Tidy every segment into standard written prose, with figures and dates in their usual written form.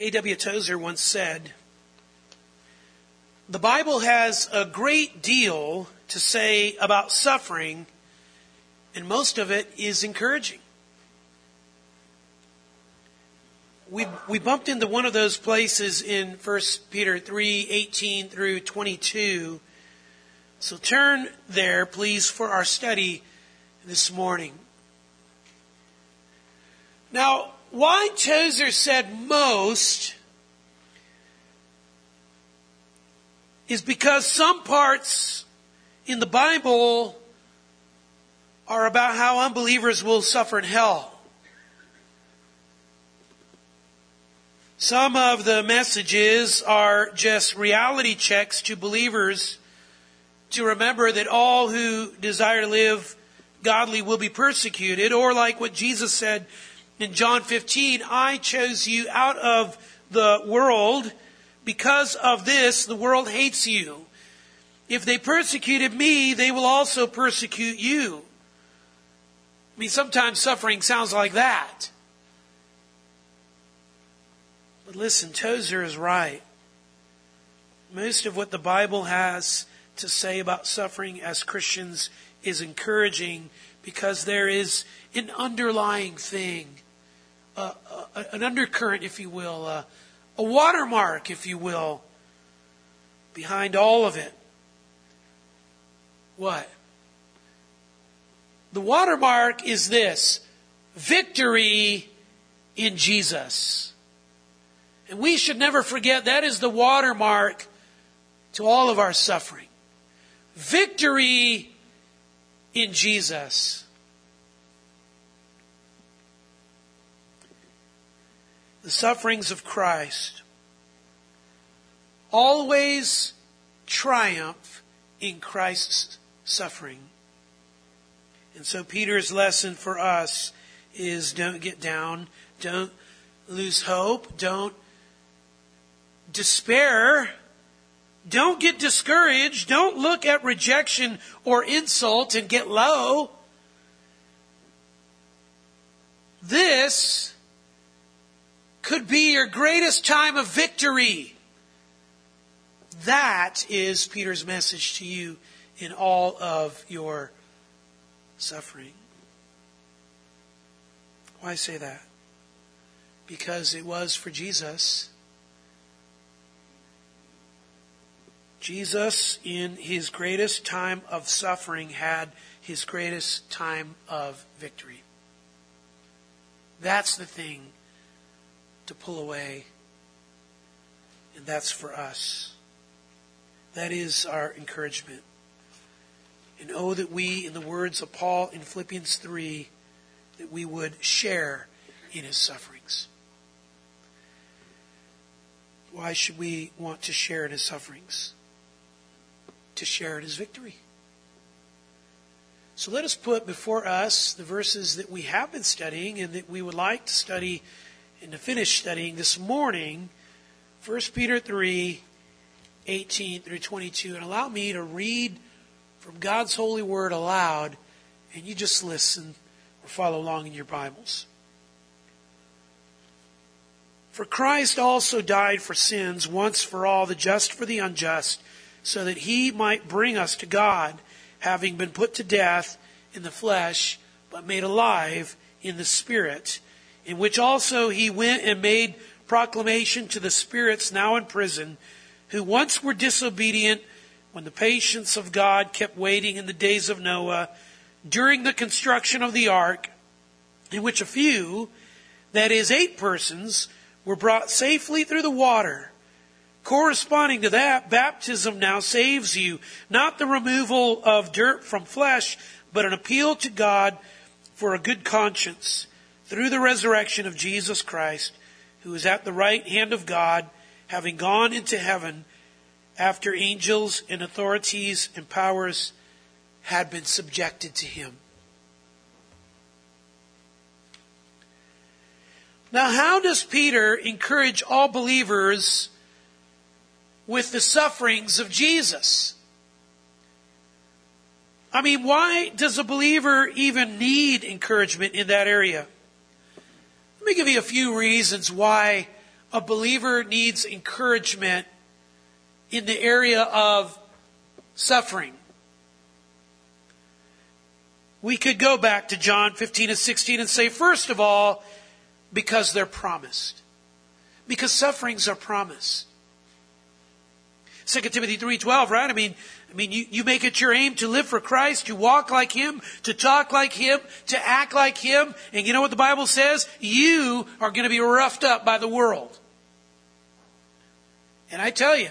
A.W. Tozer once said, "The Bible has a great deal to say about suffering, and most of it is encouraging." We bumped into one of those places in 1 Peter 3:18 through 22. So turn there, please, for our study this morning. Now, why Tozer said most is because some parts in the Bible are about how unbelievers will suffer in hell. Some of the messages are just reality checks to believers to remember that all who desire to live godly will be persecuted, or like what Jesus said in John 15, "I chose you out of the world. Because of this, the world hates you. If they persecuted me, they will also persecute you." I mean, sometimes suffering sounds like that. But listen, Tozer is right. Most of what the Bible has to say about suffering as Christians is encouraging because there is an underlying thing, an undercurrent, if you will, a watermark, if you will, behind all of it. What? The watermark is this: victory in Jesus. And we should never forget that is the watermark to all of our suffering. Victory in Jesus. The sufferings of Christ always triumph in Christ's suffering. And so Peter's lesson for us is don't get down, don't lose hope, don't despair, don't get discouraged, don't look at rejection or insult and get low. This could be your greatest time of victory. That is Peter's message to you in all of your suffering. Why say that? Because it was for Jesus. Jesus, in his greatest time of suffering, had his greatest time of victory. That's the thing to pull away, and that's for us. That is our encouragement. And oh, that we, in the words of Paul in Philippians 3, that we would share in his sufferings. Why should we want to share in his sufferings? To share in his victory. So let us put before us the verses that we have been studying and that we would like to study and to finish studying this morning, 1 Peter 3, 18 through 22. And allow me to read from God's holy word aloud, and you just listen or follow along in your Bibles. "For Christ also died for sins once for all, the just for the unjust, so that he might bring us to God, having been put to death in the flesh, but made alive in the Spirit, in which also he went and made proclamation to the spirits now in prison, who once were disobedient when the patience of God kept waiting in the days of Noah, during the construction of the ark, in which a few, that is 8 persons, were brought safely through the water. Corresponding to that, baptism now saves you, not the removal of dirt from flesh, but an appeal to God for a good conscience, through the resurrection of Jesus Christ, who is at the right hand of God, having gone into heaven after angels and authorities and powers had been subjected to him." Now, how does Peter encourage all believers with the sufferings of Jesus? I mean, why does a believer even need encouragement in that area? Let me give you a few reasons why a believer needs encouragement in the area of suffering. We could go back to John 15 and 16 and say, first of all, because they're promised. Because sufferings are promised. 2 Timothy 3:12, right? I mean, you make it your aim to live for Christ, to walk like Him, to talk like Him, to act like Him. And you know what the Bible says? You are going to be roughed up by the world. And I tell you,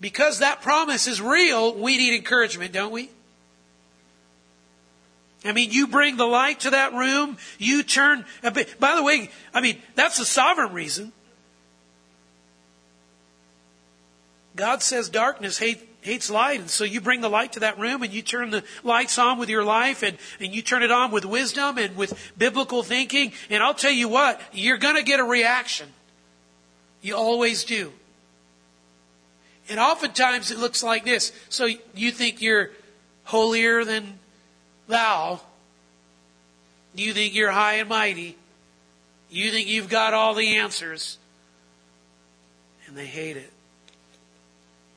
because that promise is real, we need encouragement, don't we? I mean, you bring the light to that room. You turn. By the way, I mean, that's the sovereign reason. God says darkness hates light. And so you bring the light to that room and you turn the lights on with your life and you turn it on with wisdom and with biblical thinking. And I'll tell you what, you're going to get a reaction. You always do. And oftentimes it looks like this. So you think you're holier than thou. You think you're high and mighty. You think you've got all the answers. And they hate it.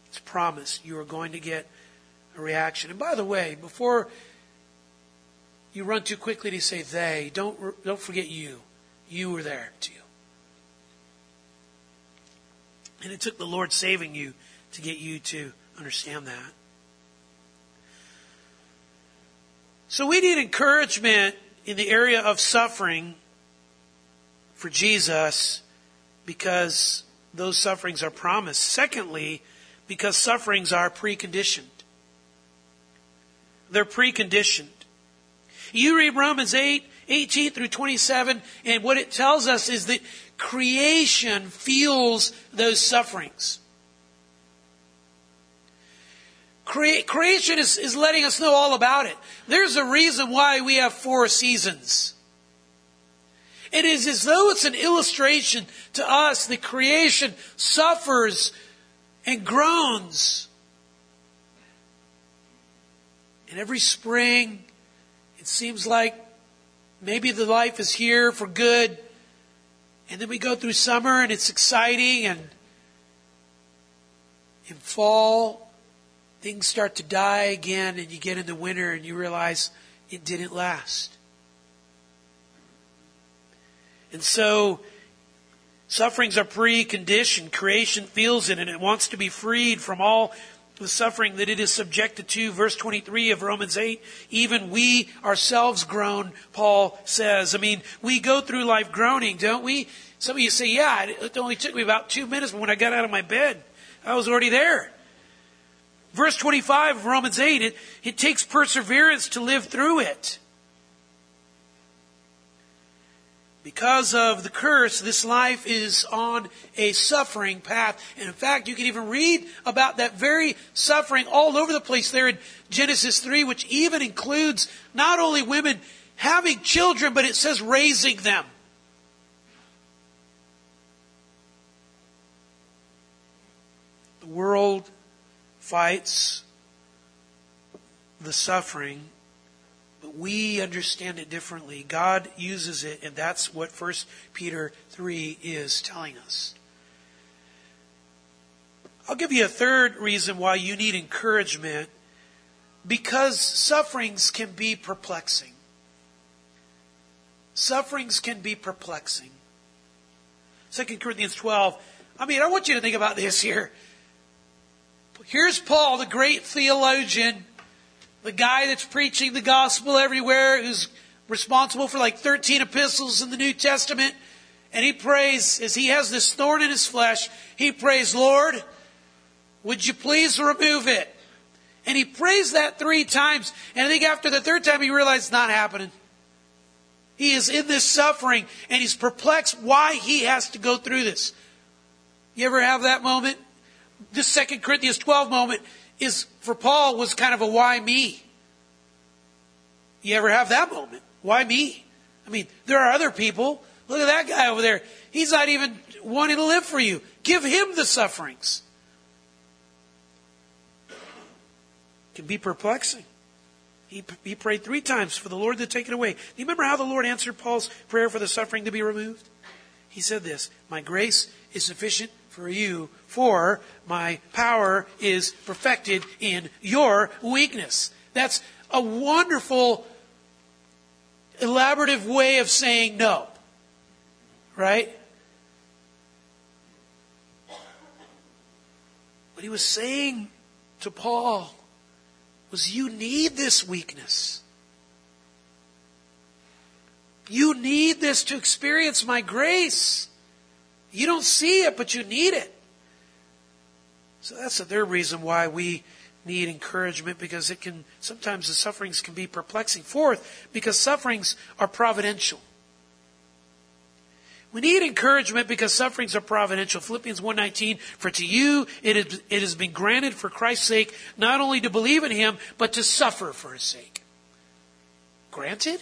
It's promised. You are going to get a reaction. And by the way, before you run too quickly to say they, don't forget you. You were there too. And it took the Lord saving you to get you to understand that. So we need encouragement in the area of suffering for Jesus because those sufferings are promised. Secondly, because sufferings are preconditioned. They're preconditioned. You read Romans 8:18 through 27, and what it tells us is that creation feels those sufferings. Creation is letting us know all about it. There's a reason why we have 4 seasons. It is as though it's an illustration to us that creation suffers and groans. And every spring, it seems like maybe the life is here for good. And then we go through summer and it's exciting. And in fall, things start to die again, and you get into winter and you realize it didn't last. And so, sufferings are preconditioned. Creation feels it, and it wants to be freed from all the suffering that it is subjected to. Verse 23 of Romans 8, even we ourselves groan, Paul says. I mean, we go through life groaning, don't we? Some of you say, yeah, it only took me about 2 minutes, but when I got out of my bed, I was already there. Verse 25 of Romans 8, it takes perseverance to live through it. Because of the curse, this life is on a suffering path. And in fact, you can even read about that very suffering all over the place there in Genesis 3, which even includes not only women having children, but it says raising them. The world fights the suffering, but we understand it differently. God uses it, and that's what 1 Peter 3 is telling us. I'll give you a third reason why you need encouragement, because sufferings can be perplexing. Sufferings can be perplexing. 2 Corinthians 12. I mean, I want you to think about this here. Here's Paul, the great theologian, the guy that's preaching the gospel everywhere, who's responsible for like 13 epistles in the New Testament. And he prays, as he has this thorn in his flesh, he prays, Lord, would you please remove it? And he prays that 3 times. And I think after the 3rd time, he realized it's not happening. He is in this suffering, and he's perplexed why he has to go through this. You ever have that moment? This 2 Corinthians 12 moment is for Paul was kind of a why me. You ever have that moment? Why me? I mean, there are other people. Look at that guy over there. He's not even wanting to live for you. Give him the sufferings. It can be perplexing. He prayed 3 times for the Lord to take it away. Do you remember how the Lord answered Paul's prayer for the suffering to be removed? He said this, "My grace is sufficient for you, for my power is perfected in your weakness." That's a wonderful, elaborative way of saying no. Right? What he was saying to Paul was, you need this weakness. You need this to experience my grace. You don't see it, but you need it. So that's the third reason why we need encouragement, because it can sometimes the sufferings can be perplexing. Fourth, because sufferings are providential. We need encouragement because sufferings are providential. Philippians 1:19, "For to you it has been granted for Christ's sake not only to believe in him, but to suffer for his sake." Granted?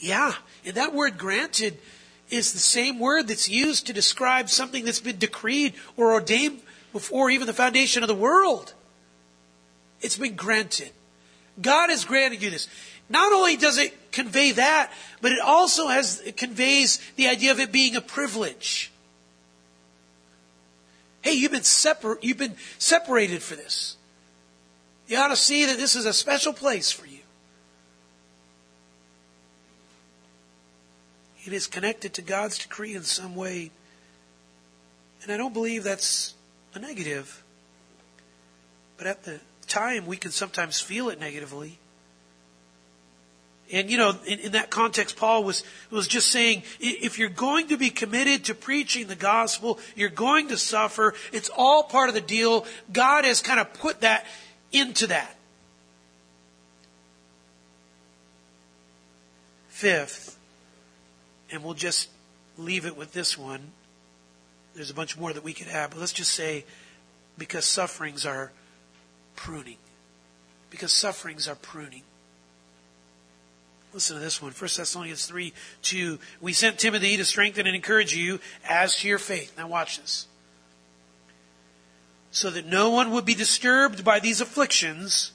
Yeah. And that word granted is the same word that's used to describe something that's been decreed or ordained before even the foundation of the world. It's been granted. God has granted you this. Not only does it convey that, but it also conveys the idea of it being a privilege. Hey, you've been separated for this. You ought to see that this is a special place for you. It is connected to God's decree in some way. And I don't believe that's a negative. But at the time, we can sometimes feel it negatively. And, you know, in that context, Paul was just saying, if you're going to be committed to preaching the gospel, you're going to suffer. It's all part of the deal. God has kind of put that into that. Fifth, and we'll just leave it with this one. There's a bunch more that we could add, but let's just say, because sufferings are pruning. Because sufferings are pruning. Listen to this one, 1 Thessalonians 3:2. "We sent Timothy to strengthen and encourage you as to your faith." Now watch this. "So that no one would be disturbed by these afflictions,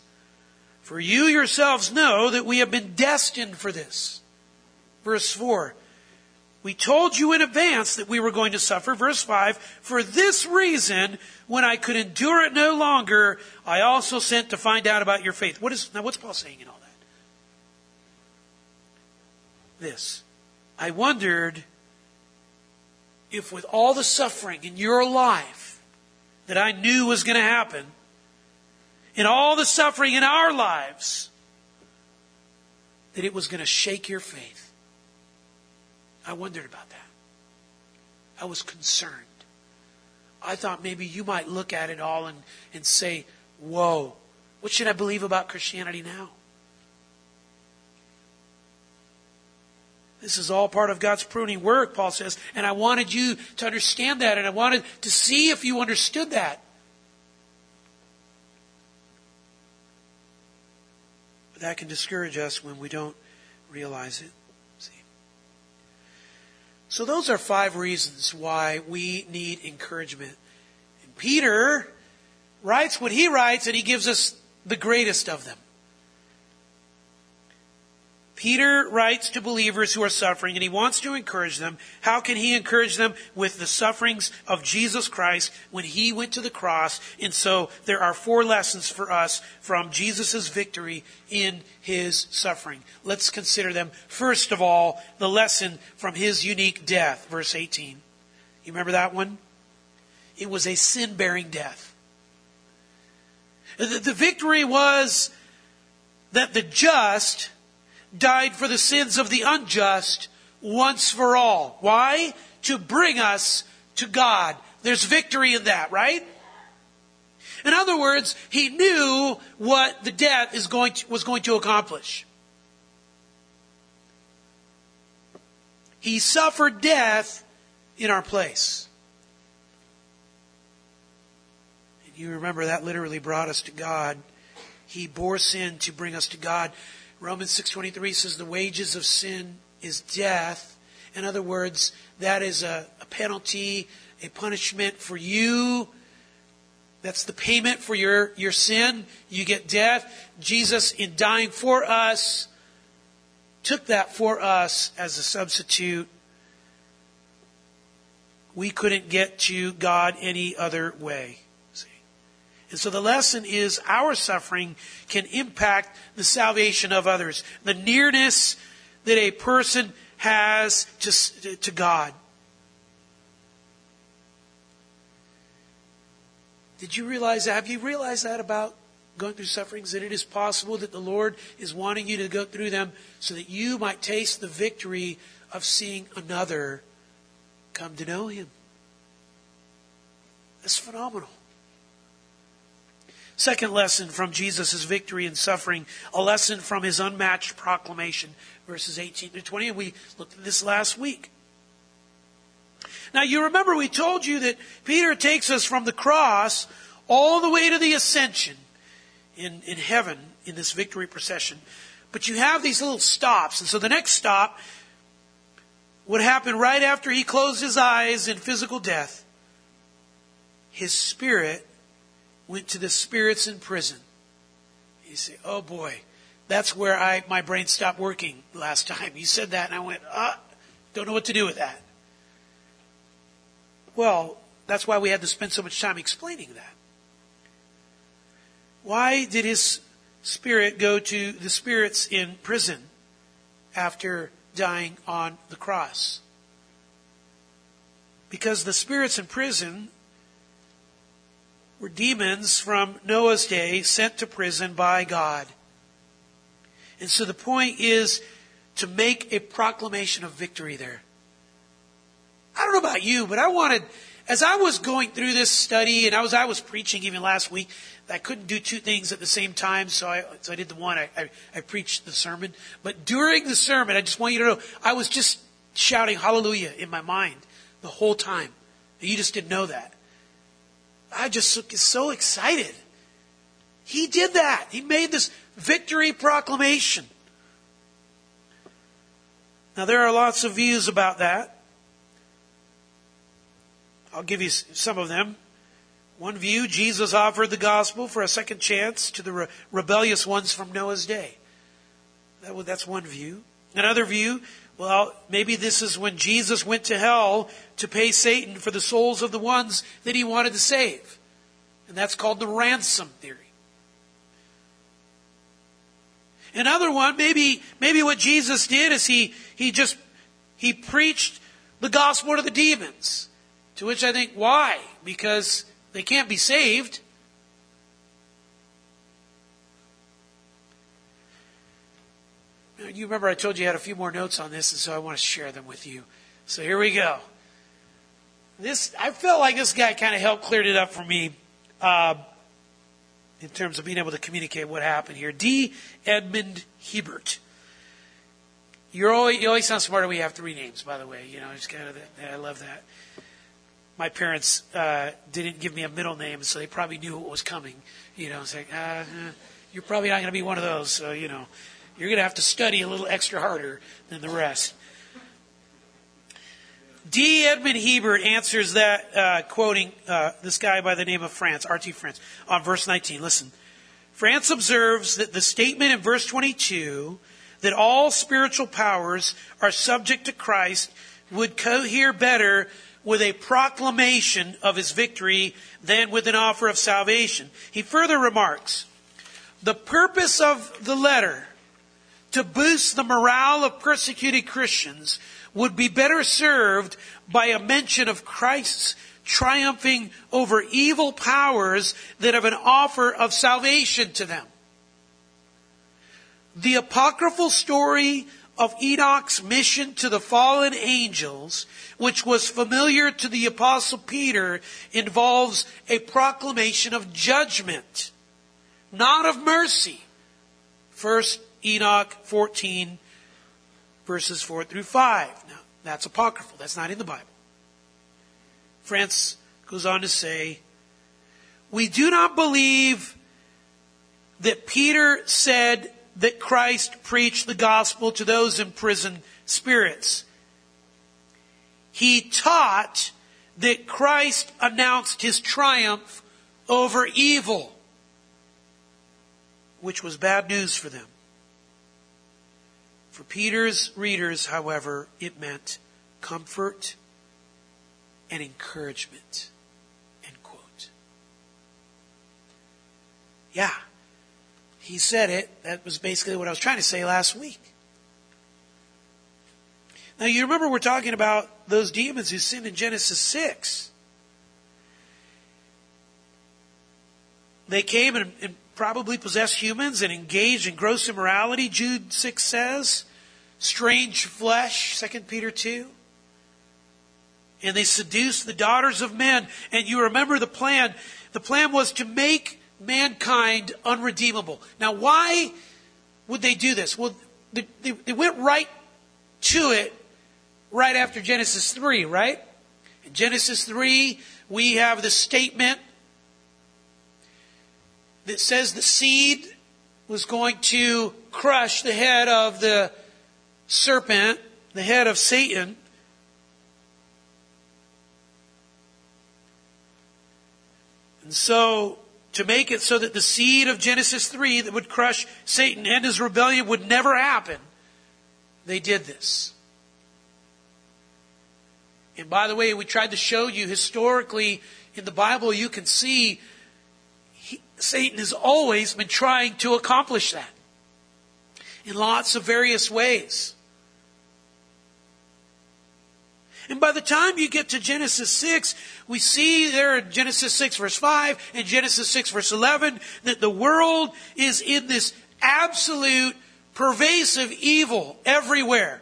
for you yourselves know that we have been destined for this." Verse 4, "We told you in advance that we were going to suffer." Verse 5, "For this reason, when I could endure it no longer, I also sent to find out about your faith." What's Paul saying in all that? This. "I wondered if with all the suffering in your life that I knew was going to happen, and all the suffering in our lives, that it was going to shake your faith. I wondered about that. I was concerned. I thought maybe you might look at it all and say, whoa, what should I believe about Christianity now? This is all part of God's pruning work," Paul says, "and I wanted you to understand that, and I wanted to see if you understood that." But that can discourage us when we don't realize it. See? So those are five reasons why we need encouragement. And Peter writes what he writes, and he gives us the greatest of them. Peter writes to believers who are suffering, and he wants to encourage them. How can he encourage them? With the sufferings of Jesus Christ when he went to the cross. And so there are four lessons for us from Jesus' victory in his suffering. Let's consider them. First of all, the lesson from his unique death. Verse 18. You remember that one? It was a sin-bearing death. The victory was that the just died for the sins of the unjust once for all. Why? To bring us to God. There's victory in that, right? In other words, he knew what the death was going to accomplish. He suffered death in our place. And you remember that literally brought us to God. He bore sin to bring us to God. Romans 6:23 says the wages of sin is death. In other words, that is a penalty, a punishment for you. That's the payment for your sin. You get death. Jesus, in dying for us, took that for us as a substitute. We couldn't get to God any other way. See? And so the lesson is our suffering can impact the salvation of others. The nearness that a person has to God. Did you realize that? Have you realized that about going through sufferings? That it is possible that the Lord is wanting you to go through them so that you might taste the victory of seeing another come to know Him. That's phenomenal. Second lesson from Jesus' victory in suffering, a lesson from His unmatched proclamation, verses 18 to 20. And we looked at this last week. Now you remember we told you that Peter takes us from the cross all the way to the ascension in heaven in this victory procession. But you have these little stops. And so the next stop would happen right after He closed His eyes in physical death. His spirit went to the spirits in prison. You say, oh boy, that's where my brain stopped working last time. You said that and I went, don't know what to do with that. Well, that's why we had to spend so much time explaining that. Why did His spirit go to the spirits in prison after dying on the cross? Because the spirits in prison were demons from Noah's day sent to prison by God. And so the point is to make a proclamation of victory there. I don't know about you, but I wanted, as I was going through this study, and I was preaching even last week, I couldn't do two things at the same time, so I did the one. I preached the sermon. But during the sermon, I just want you to know, I was just shouting hallelujah in my mind the whole time. You just didn't know that. I just was so excited. He did that. He made this victory proclamation. Now, there are lots of views about that. I'll give you some of them. One view, Jesus offered the gospel for a second chance to the rebellious ones from Noah's day. That's one view. Another view, well, maybe this is when Jesus went to hell to pay Satan for the souls of the ones that He wanted to save. And that's called the ransom theory. Another one, maybe what Jesus did is he preached the gospel to the demons. To which I think, why? Because they can't be saved. Now, you remember I told you I had a few more notes on this, and so I want to share them with you. So here we go. I felt like this guy kind of helped clear it up for me in terms of being able to communicate what happened here. D. Edmund Hebert. You always sound smarter when you have three names, by the way. You know, it's kind of I love that. My parents didn't give me a middle name, so they probably knew what was coming. You know, it's like, you're probably not going to be one of those, so, you know, you're going to have to study a little extra harder than the rest. D. Edmund Hebert answers that, quoting this guy by the name of France, R.T. France, on verse 19. Listen, France observes that the statement in verse 22 that all spiritual powers are subject to Christ would cohere better with a proclamation of His victory than with an offer of salvation. He further remarks, the purpose of the letter to boost the morale of persecuted Christians would be better served by a mention of Christ's triumphing over evil powers than of an offer of salvation to them. The apocryphal story of Enoch's mission to the fallen angels, which was familiar to the Apostle Peter, involves a proclamation of judgment, not of mercy. 1 Enoch 14, verses 4 through 5. Now, that's apocryphal. That's not in the Bible. France goes on to say, we do not believe that Peter said that Christ preached the gospel to those imprisoned spirits. He taught that Christ announced His triumph over evil, which was bad news for them. For Peter's readers, however, it meant comfort and encouragement. End quote. Yeah, he said it. That was basically what I was trying to say last week. Now, you remember we're talking about those demons who sinned in Genesis 6. They came and probably possessed humans and engaged in gross immorality, Jude 6 says. Strange flesh, 2 Peter 2. And they seduced the daughters of men. And you remember the plan. The plan was to make mankind unredeemable. Now, why would they do this? Well, they went right to it right after Genesis 3, right? In Genesis 3, we have the statement that says the seed was going to crush the head of the serpent, the head of Satan. And so, to make it so that the seed of Genesis 3 that would crush Satan and his rebellion would never happen, they did this. And by the way, we tried to show you historically in the Bible, you can see Satan has always been trying to accomplish that in lots of various ways. And by the time you get to Genesis 6, we see there in Genesis 6 verse 5 and Genesis 6 verse 11 that the world is in this absolute, pervasive evil everywhere.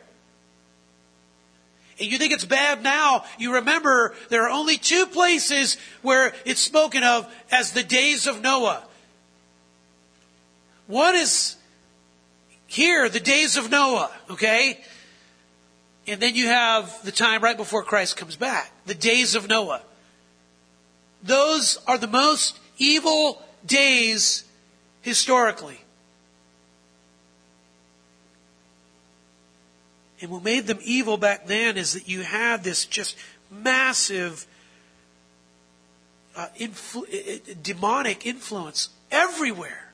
And you think it's bad now. You remember there are only two places where it's spoken of as the days of Noah. One is here, the days of Noah, okay? And then you have the time right before Christ comes back, the days of Noah. Those are the most evil days historically. And what made them evil back then is that you had this just massive demonic influence everywhere.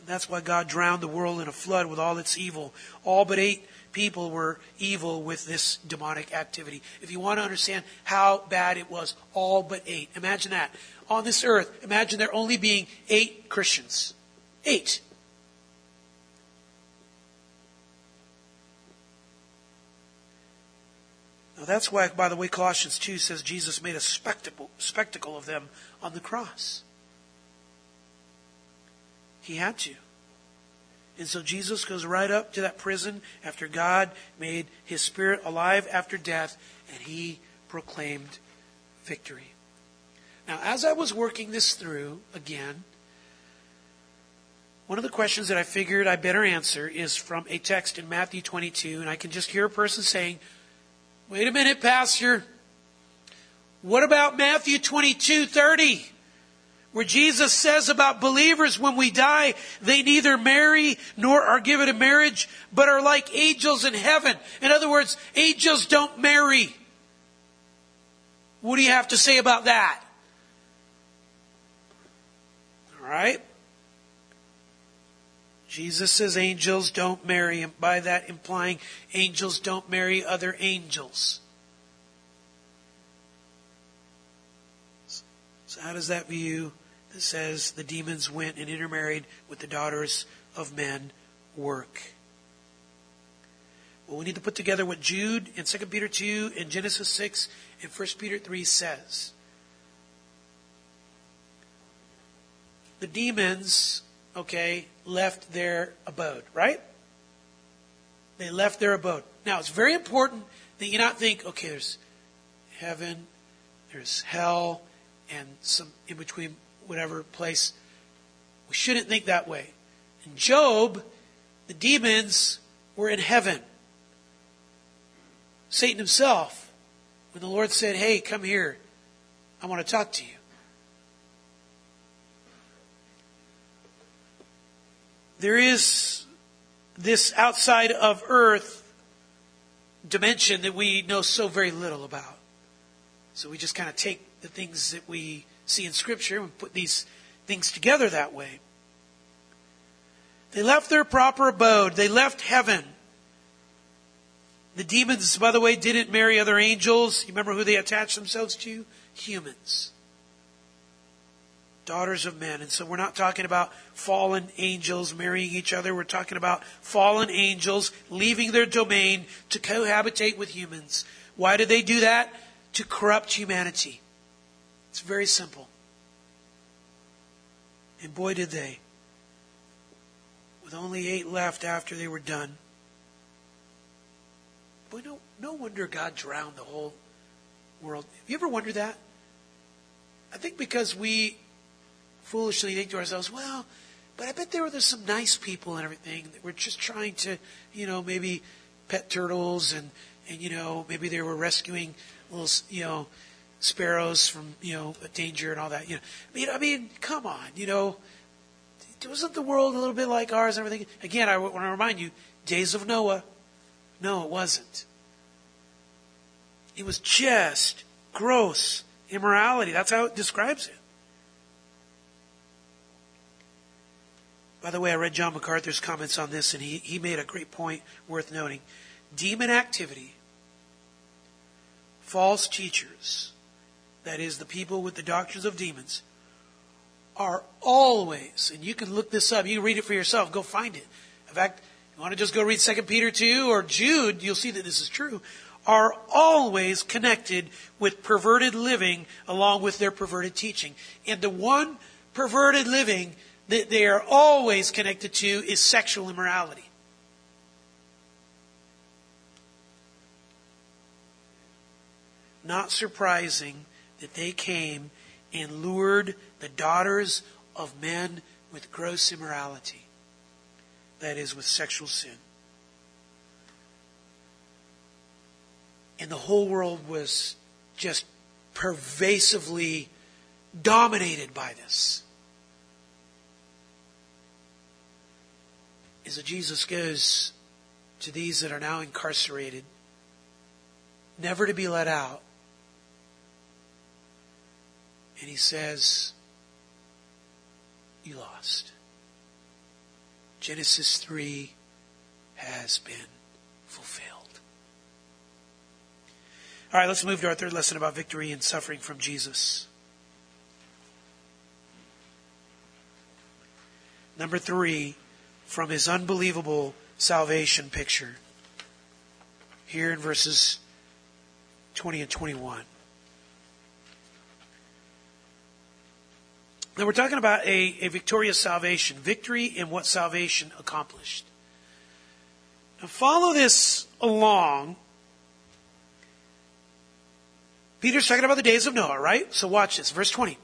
And that's why God drowned the world in a flood with all its evil. All but 8 people were evil with this demonic activity. If you want to understand how bad it was, all but 8. Imagine that. On this earth, imagine there only being 8 Christians. 8. Now that's why, by the way, Colossians 2 says Jesus made a spectacle of them on the cross. He had to. And so Jesus goes right up to that prison after God made his spirit alive after death, and he proclaimed victory. Now, as I was working this through again, one of the questions that I figured I better answer is from a text in Matthew 22, and I can just hear a person saying, wait a minute, Pastor. What about Matthew 22:30, where Jesus says about believers when we die, they neither marry nor are given in marriage, but are like angels in heaven. In other words, angels don't marry. What do you have to say about that? All right. Jesus says angels don't marry, and by that implying angels don't marry other angels. So how does that view that says the demons went and intermarried with the daughters of men work? Well, we need to put together what Jude and 2 Peter 2 and Genesis 6 and 1 Peter 3 says. The demons, okay, left their abode, right? They left their abode. Now, it's very important that you not think, okay, there's heaven, there's hell, and some in-between whatever place. We shouldn't think that way. In Job, the demons were in heaven. Satan himself, when the Lord said, hey, come here, I want to talk to you. There is this outside of earth dimension that we know so very little about. So we just kind of take the things that we see in Scripture and put these things together that way. They left their proper abode. They left heaven. The demons, by the way, didn't marry other angels. You remember who they attached themselves to? Humans. Daughters of men. And so we're not talking about fallen angels marrying each other. We're talking about fallen angels leaving their domain to cohabitate with humans. Why do they do that? To corrupt humanity. It's very simple. And boy did they. With only 8 left after they were done. Boy, no wonder God drowned the whole world. Have you ever wondered that? I think because we foolishly think to ourselves, well, but I bet there were some nice people and everything that were just trying to, maybe pet turtles and maybe they were rescuing little, sparrows from, danger and all that. I mean, come on, wasn't the world a little bit like ours and everything? Again, I want to remind you, days of Noah. No, it wasn't. It was just gross immorality. That's how it describes it. By the way, I read John MacArthur's comments on this, and he made a great point worth noting. Demon activity, false teachers, that is the people with the doctrines of demons, are always, and you can look this up, you can read it for yourself, go find it. In fact, you want to just go read 2 Peter 2 or Jude, you'll see that this is true, are always connected with perverted living along with their perverted teaching. And the one perverted living that they are always connected to is sexual immorality. Not surprising that they came and lured the daughters of men with gross immorality. That is, with sexual sin. And the whole world was just pervasively dominated by this. And so Jesus goes to these that are now incarcerated, never to be let out. And he says, you lost. Genesis 3 has been fulfilled. All right, let's move to our third lesson about victory and suffering from Jesus. Number 3, from his unbelievable salvation picture. Here in verses 20 and 21. Now we're talking about a victorious salvation. Victory in what salvation accomplished. Now follow this along. Peter's talking about the days of Noah, right? So watch this. Verse 20.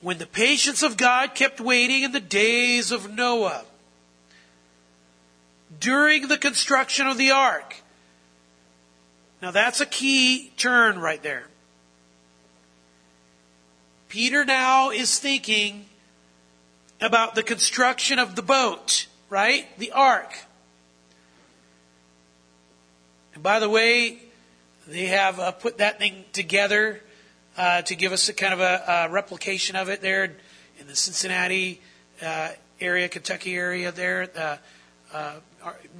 When the patience of God kept waiting in the days of Noah, during the construction of the ark. Now that's a key turn right there. Peter now is thinking about the construction of the boat, right? The ark. And by the way, they have put that thing together to give us a kind of a replication of it there in the Cincinnati area, Kentucky area there, the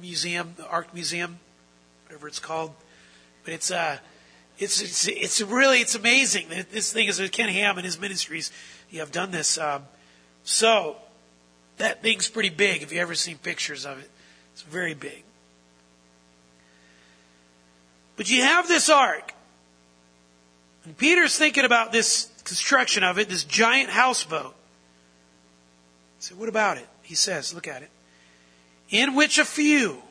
museum, the Ark Museum, whatever it's called. But it's amazing. This thing is with Ken Ham and his ministries. You have done this. So that thing's pretty big. If you ever seen pictures of it, it's very big. But you have this ark. And Peter's thinking about this construction of it, this giant houseboat. So what about it? He says, look at it. In which a few,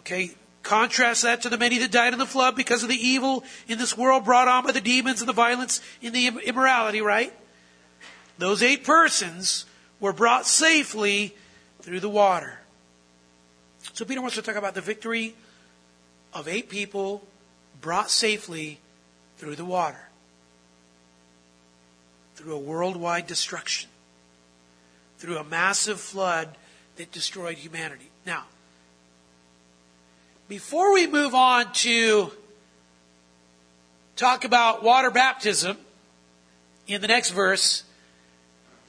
okay, contrast that to the many that died in the flood because of the evil in this world brought on by the demons and the violence and the immorality, right? Those 8 persons were brought safely through the water. So Peter wants to talk about the victory of 8 people brought safely through the water. Through a worldwide destruction. Through a massive flood that destroyed humanity. Now, before we move on to talk about water baptism in the next verse,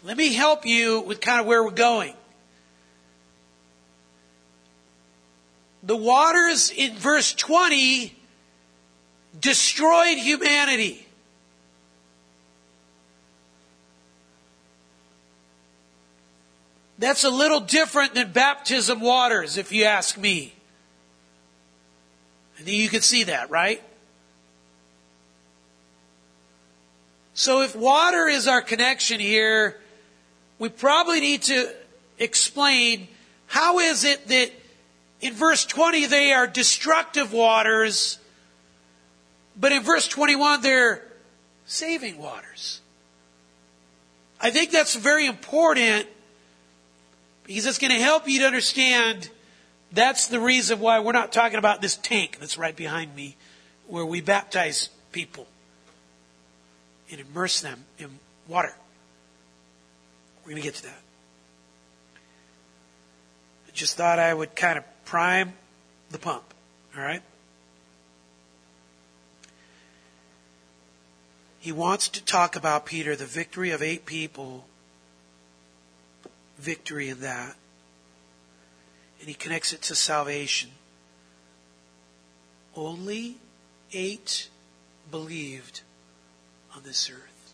let me help you with kind of where we're going. the waters in verse 20 destroyed humanity. That's a little different than baptism waters, if you ask me. I think you can see that, right? So if water is our connection here, we probably need to explain how is it that in verse 20 they are destructive waters, but in verse 21 they're saving waters. I think that's very important, because it's going to help you to understand that's the reason why we're not talking about this tank that's right behind me where we baptize people and immerse them in water. We're going to get to that. I just thought I would kind of prime the pump, all right? He wants to talk about, Peter, the victory of 8 people. Victory in that. And he connects it to salvation. Only 8 believed on this earth.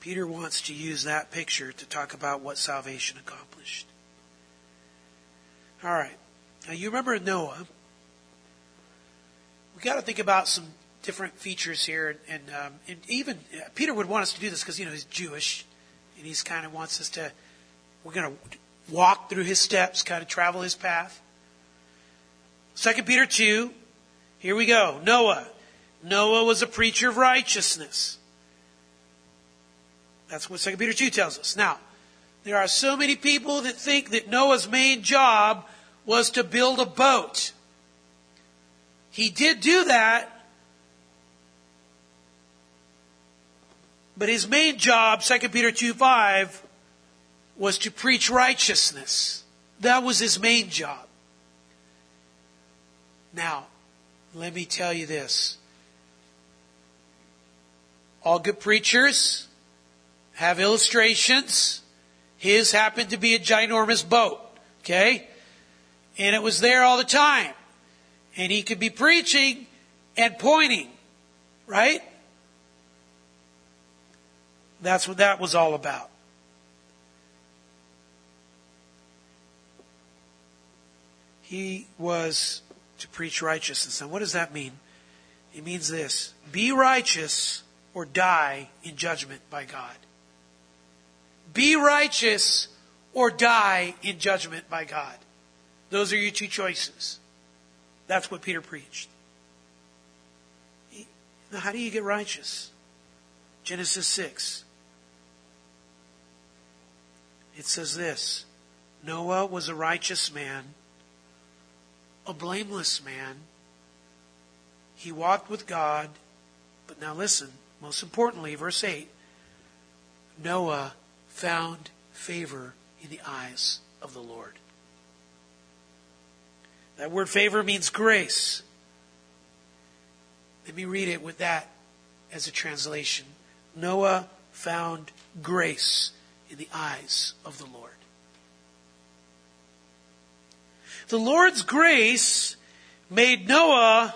Peter wants to use that picture to talk about what salvation accomplished. All right. Now you remember Noah. We've got to think about some different features here, and even Peter would want us to do this because, you know, he's Jewish, and he's kind of wants us to, we're going to walk through his steps, kind of travel his path. 2 Peter 2, here we go. Noah. Noah was a preacher of righteousness. That's what 2 Peter 2 tells us. Now, there are so many people that think that Noah's main job was to build a boat. He did do that, but his main job, 2 Peter 2:5, was to preach righteousness. That was his main job. Now, let me tell you this. All good preachers have illustrations. His happened to be a ginormous boat, okay? And it was there all the time. And he could be preaching and pointing, right? That's what that was all about. He was to preach righteousness. And what does that mean? It means this. Be righteous or die in judgment by God. Be righteous or die in judgment by God. Those are your two choices. That's what Peter preached. Now, how do you get righteous? Genesis 6. It says this. Noah was a righteous man, a blameless man. He walked with God. But now listen, most importantly, verse 8. Noah found favor in the eyes of the Lord. That word favor means grace. Let me read it with that as a translation. Noah found grace in the eyes of the Lord. The Lord's grace made Noah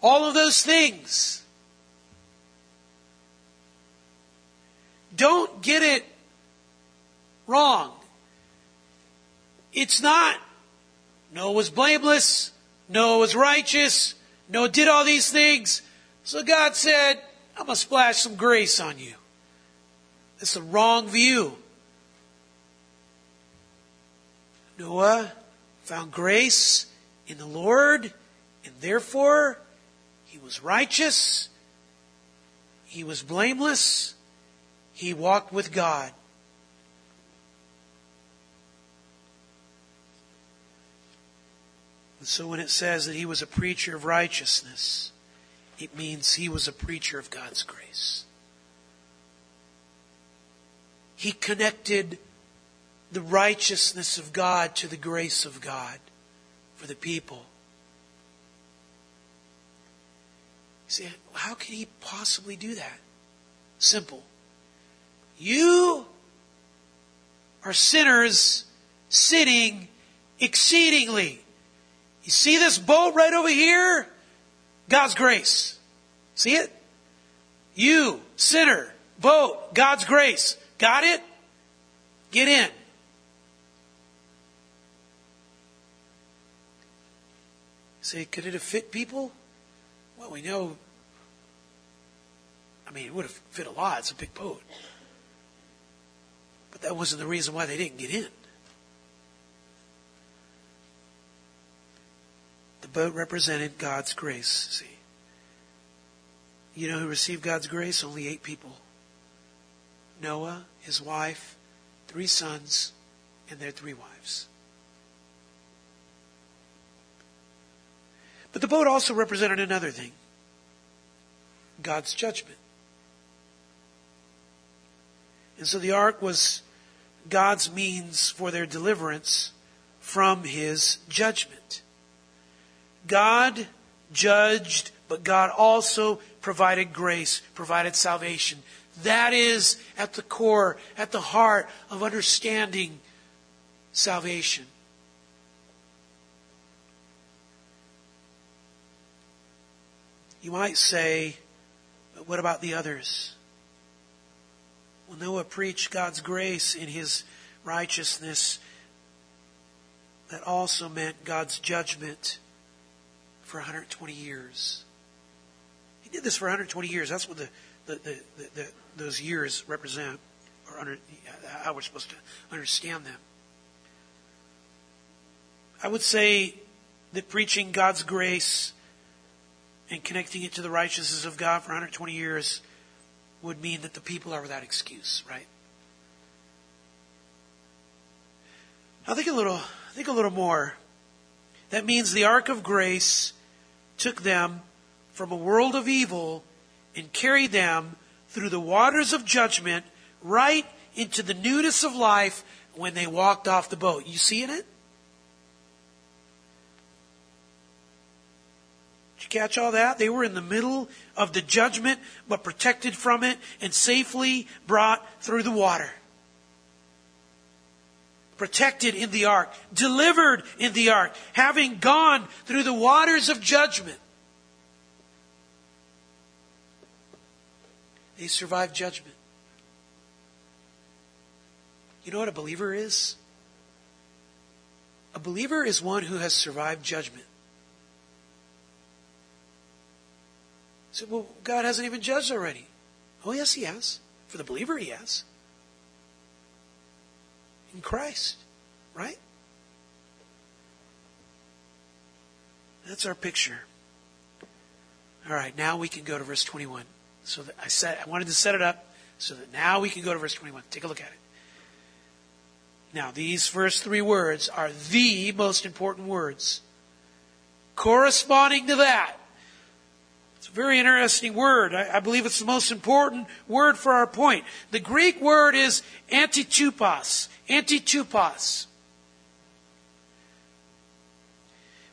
all of those things. Don't get it wrong. It's not Noah was blameless, Noah was righteous, Noah did all these things. So God said, I'm going to splash some grace on you. That's the wrong view. Noah found grace in the Lord, and therefore he was righteous, he was blameless, he walked with God. And so when it says that he was a preacher of righteousness, it means he was a preacher of God's grace. He connected the righteousness of God to the grace of God for the people. You say, how can he possibly do that? Simple. You are sinners sitting exceedingly. You see this boat right over here? God's grace. See it? You, sinner, boat, God's grace. Got it? Get in. Say, could it have fit people? Well, we know, I mean, it would have fit a lot. It's a big boat. But that wasn't the reason why they didn't get in. The boat represented God's grace, see. You know who received God's grace? Only 8 people. Noah, his wife, 3 sons, and their 3 wives. But the boat also represented another thing. God's judgment. And so the ark was God's means for their deliverance from His judgment. God judged, but God also provided grace, provided salvation. That is at the core, at the heart of understanding salvation. You might say, but what about the others? Well, Noah preached God's grace in his righteousness. That also meant God's judgment for 120 years. He did this for 120 years. That's what those years represent, or how we're supposed to understand them. I would say that preaching God's grace and connecting it to the righteousness of God for 120 years would mean that the people are without excuse, right? Now think a little more. That means the ark of grace took them from a world of evil and carried them through the waters of judgment right into the newness of life when they walked off the boat. You seeing it? Catch all that? They were in the middle of the judgment, but protected from it and safely brought through the water. Protected in the ark, delivered in the ark, having gone through the waters of judgment. They survived judgment. You know what a believer is? A believer is one who has survived judgment. So, well, God hasn't even judged already. Oh, yes, He has. For the believer, He has. In Christ, right? That's our picture. All right, now we can go to verse 21. So that I wanted to set it up so that now we can go to verse 21. Take a look at it. Now, these first 3 words are the most important words. Corresponding to that. It's a very interesting word. I believe it's the most important word for our point. The Greek word is antitupos. Antitupos.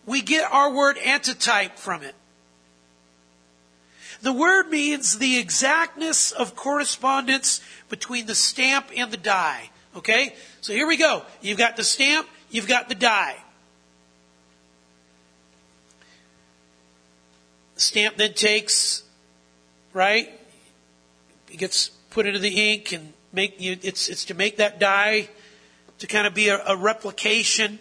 We get our word antitype from it. The word means the exactness of correspondence between the stamp and the die. Okay? So here we go. You've got the stamp, you've got the die. The stamp then takes, right? It gets put into the ink and it's to make that die to kind of be a replication.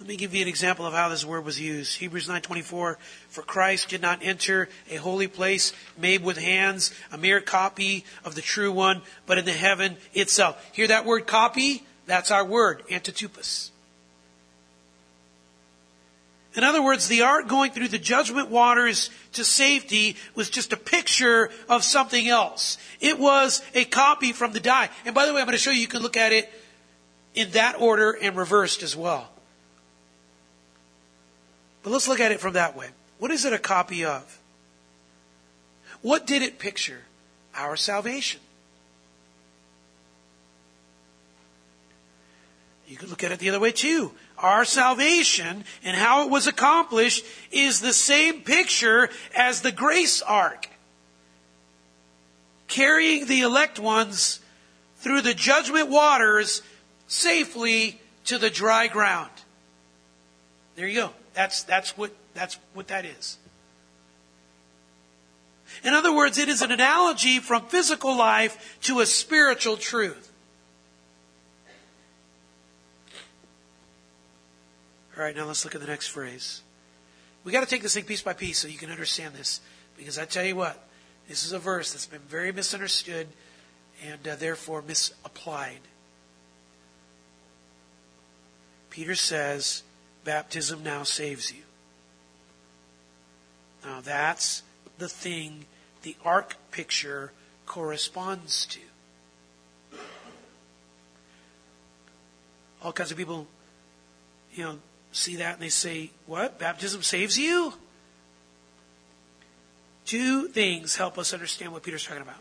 Let me give you an example of how this word was used. Hebrews 9:24, for Christ did not enter a holy place made with hands, a mere copy of the true one, but in the heaven itself. Hear that word copy? That's our word, antitupos. In other words, the ark going through the judgment waters to safety was just a picture of something else. It was a copy from the die. And by the way, I'm going to show you can look at it in that order and reversed as well. But let's look at it from that way. What is it a copy of? What did it picture? Our salvation. You could look at it the other way too. Our salvation and how it was accomplished is the same picture as the grace ark, carrying the elect ones through the judgment waters safely to the dry ground. There you go. That's what that is. In other words, it is an analogy from physical life to a spiritual truth. All right, now let's look at the next phrase. We've got to take this thing piece by piece so you can understand this. Because I tell you what, this is a verse that's been very misunderstood and therefore misapplied. Peter says, baptism now saves you. Now that's the thing the ark picture corresponds to. All kinds of people, see that and they say, what? Baptism saves you? Two things help us understand what Peter's talking about.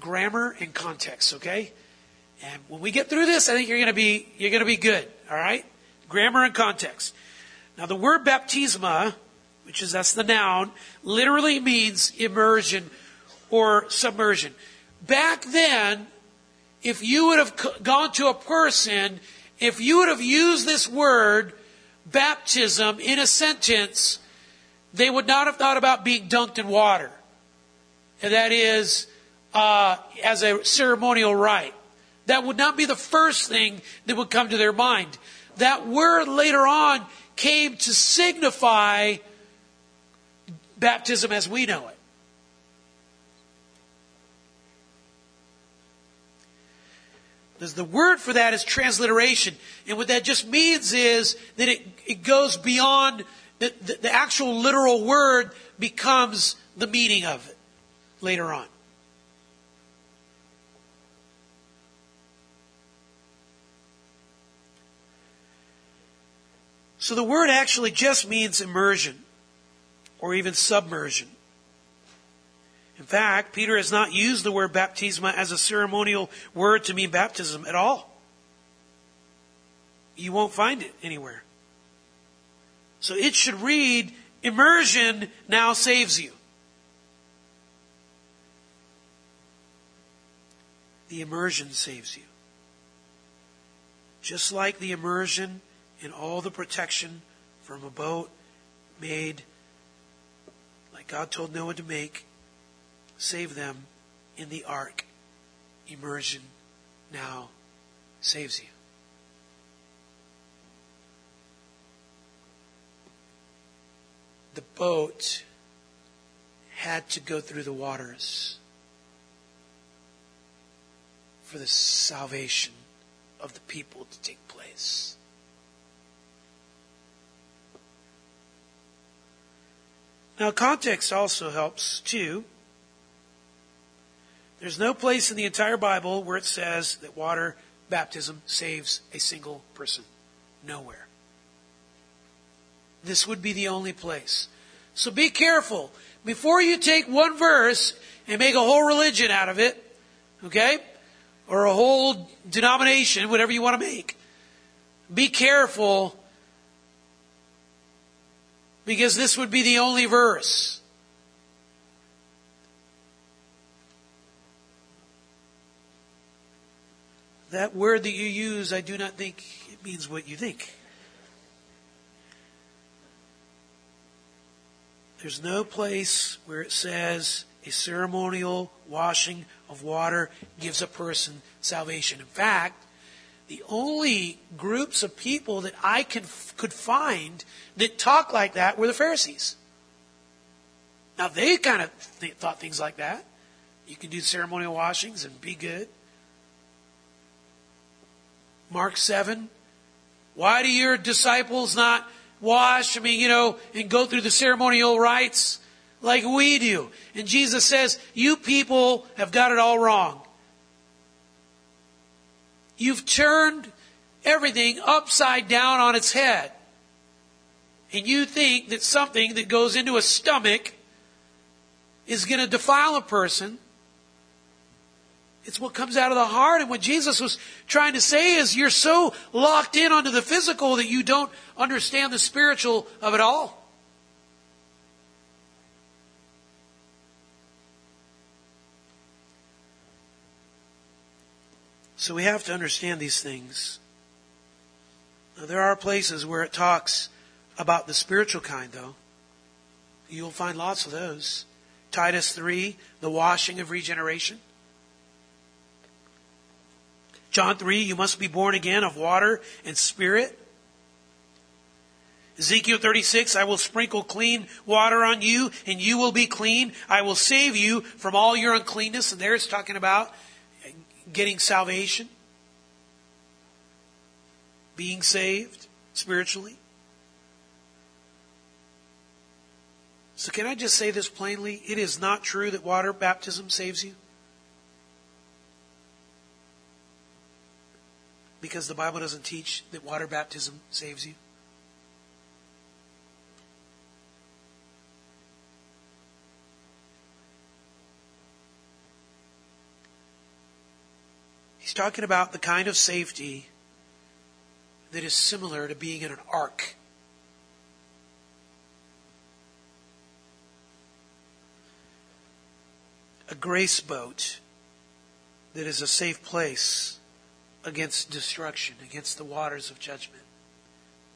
Grammar and context, okay? And when we get through this, I think you're going to be good, all right? Grammar and context. Now the word baptisma, that's the noun, literally means immersion or submersion. Back then, if you would have gone to a person, if you would have used this word, baptism, in a sentence, they would not have thought about being dunked in water. And that is as a ceremonial rite. That would not be the first thing that would come to their mind. That word later on came to signify baptism as we know it. The word for that is transliteration. And what that just means is that it goes beyond the actual literal word, becomes the meaning of it later on. So the word actually just means immersion or even submersion. In fact, Peter has not used the word baptisma as a ceremonial word to mean baptism at all. You won't find it anywhere. So it should read, immersion now saves you. The immersion saves you. Just like the immersion and all the protection from a boat made, like God told Noah to make, save them in the ark. Immersion now saves you. The boat had to go through the waters for the salvation of the people to take place. Now, context also helps too. There's no place in the entire Bible where it says that water baptism saves a single person. Nowhere. This would be the only place. So be careful. Before you take one verse and make a whole religion out of it, okay? Or a whole denomination, whatever you want to make. Be careful, because this would be the only verse. That word that you use, I do not think it means what you think. There's no place where it says a ceremonial washing of water gives a person salvation. In fact, the only groups of people that I could find that talk like that were the Pharisees. Now, they kind of thought things like that. You can do ceremonial washings and be good. Mark 7, why do your disciples not wash, and go through the ceremonial rites like we do? And Jesus says, you people have got it all wrong. You've turned everything upside down on its head. And you think that something that goes into a stomach is going to defile a person. It's what comes out of the heart. And what Jesus was trying to say is you're so locked in onto the physical that you don't understand the spiritual of it all. So we have to understand these things. Now, there are places where it talks about the spiritual kind, though. You'll find lots of those. Titus 3, the washing of regeneration. John 3, you must be born again of water and spirit. Ezekiel 36, I will sprinkle clean water on you and you will be clean. I will save you from all your uncleanness. And there it's talking about getting salvation, being saved spiritually. So can I just say this plainly? It is not true that water baptism saves you, because the Bible doesn't teach that water baptism saves you. He's talking about the kind of safety that is similar to being in an ark. A grace boat that is a safe place against destruction, against the waters of judgment.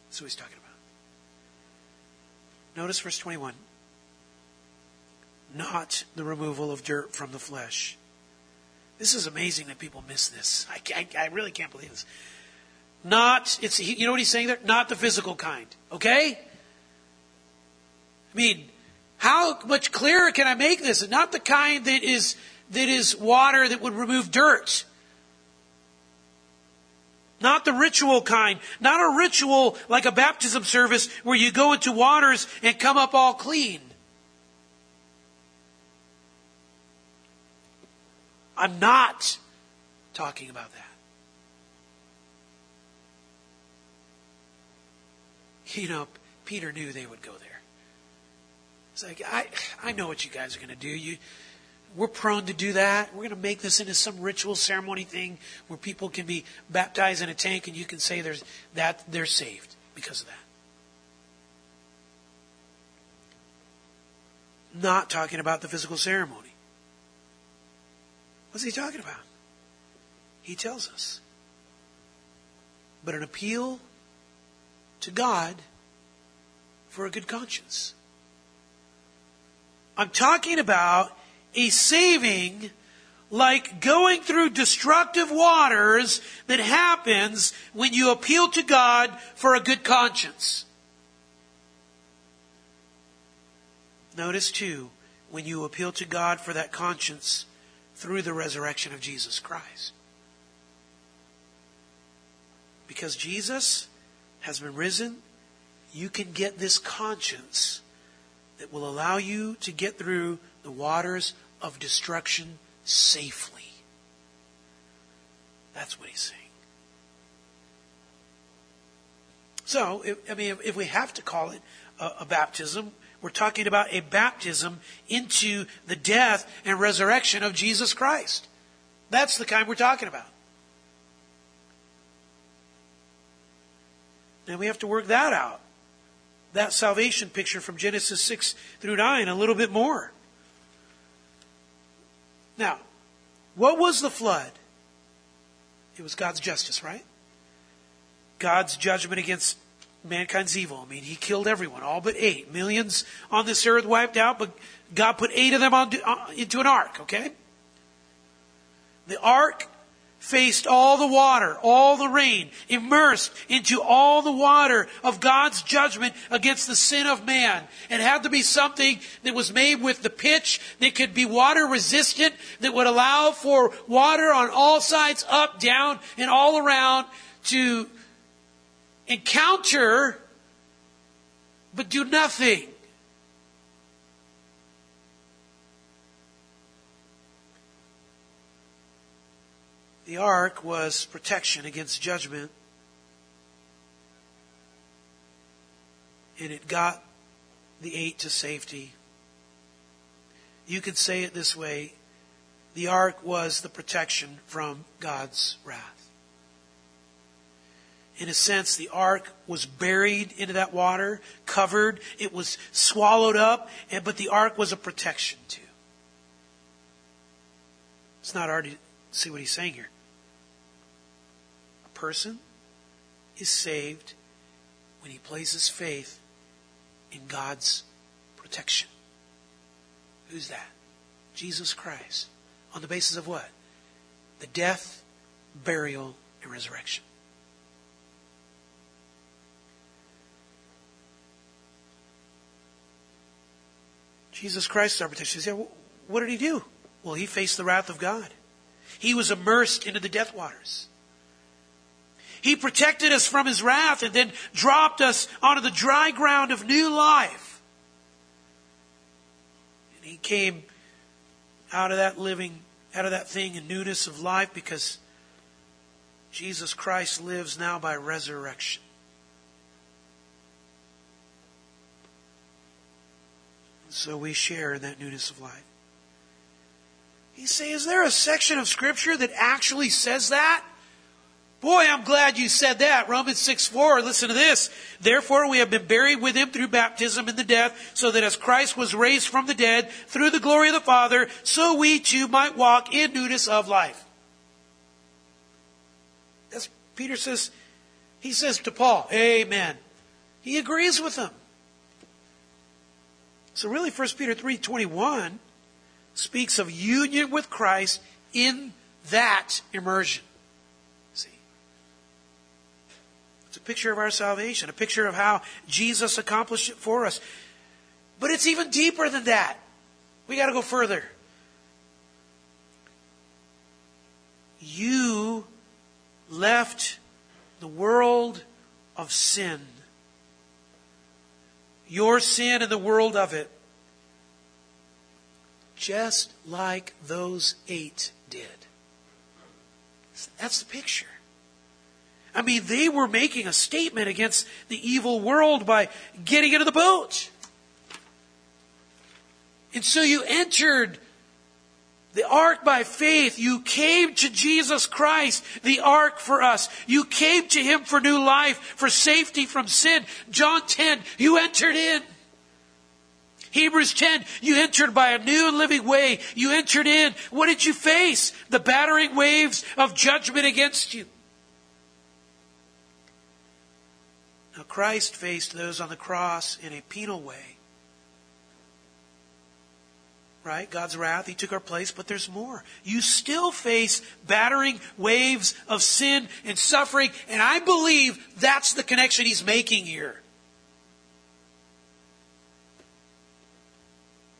That's what he's talking about. Notice verse 21. Not the removal of dirt from the flesh. This is amazing that people miss this. I really can't believe this. You know what he's saying there? Not the physical kind. Okay? I mean, how much clearer can I make this? Not the kind that is water that would remove dirt. Not the ritual kind. Not a ritual like a baptism service where you go into waters and come up all clean. I'm not talking about that. You know, Peter knew they would go there. It's like, I know what you guys are going to do. We're prone to do that. We're going to make this into some ritual ceremony thing where people can be baptized in a tank and you can say they're saved because of that. Not talking about the physical ceremony. What's he talking about? He tells us. But an appeal to God for a good conscience. I'm talking about a saving like going through destructive waters that happens when you appeal to God for a good conscience. Notice too, when you appeal to God for that conscience, through the resurrection of Jesus Christ. Because Jesus has been risen, you can get this conscience that will allow you to get through the waters of destruction safely. That's what he's saying. So, if we have to call it a baptism, we're talking about a baptism into the death and resurrection of Jesus Christ. That's the kind we're talking about. Now we have to work that out. That salvation picture from Genesis 6 through 9 a little bit more. Now, what was the flood? It was God's justice, right? God's judgment against mankind's evil. I mean, he killed everyone, all but 8. Millions on this earth wiped out, but God put 8 of them into an ark, okay? The ark faced all the water, all the rain, immersed into all the water of God's judgment against the sin of man. It had to be something that was made with the pitch, that could be water resistant, that would allow for water on all sides, up, down, and all around to encounter, but do nothing. The ark was protection against judgment, and it got the 8 to safety. You could say it this way: the ark was the protection from God's wrath. In a sense, the ark was buried into that water, covered. It was swallowed up, but the ark was a protection too. It's not hard to see what he's saying here. person is saved when he places faith in God's protection. Who's that? Jesus Christ. On the basis of what? The death, burial, and resurrection. Jesus Christ is our protection. You say, what did he do? Well, he faced the wrath of God. He was immersed into the death waters. He protected us from his wrath and then dropped us onto the dry ground of new life. And he came out of that living, out of that thing in newness of life, because Jesus Christ lives now by resurrection. So we share in that newness of life. You say, is there a section of Scripture that actually says that? Boy, I'm glad you said that. Romans 6:4, listen to this. Therefore we have been buried with him through baptism in the death, so that as Christ was raised from the dead through the glory of the Father, so we too might walk in newness of life. That's Peter says, he says to Paul, amen. He agrees with him. So really 1 Peter 3:21 speaks of union with Christ in that immersion. See? It's a picture of our salvation, a picture of how Jesus accomplished it for us. But it's even deeper than that. We got to go further. You left the world of sin. Your sin and the world of it, just like those 8 did. That's the picture. I mean, they were making a statement against the evil world by getting into the boat. And so you entered the ark by faith. You came to Jesus Christ, the ark for us. You came to him for new life, for safety from sin. John 10, you entered in. Hebrews 10, you entered by a new and living way. You entered in. What did you face? The battering waves of judgment against you. Now Christ faced those on the cross in a penal way. Right? God's wrath. He took our place, but there's more. You still face battering waves of sin and suffering, and I believe that's the connection he's making here.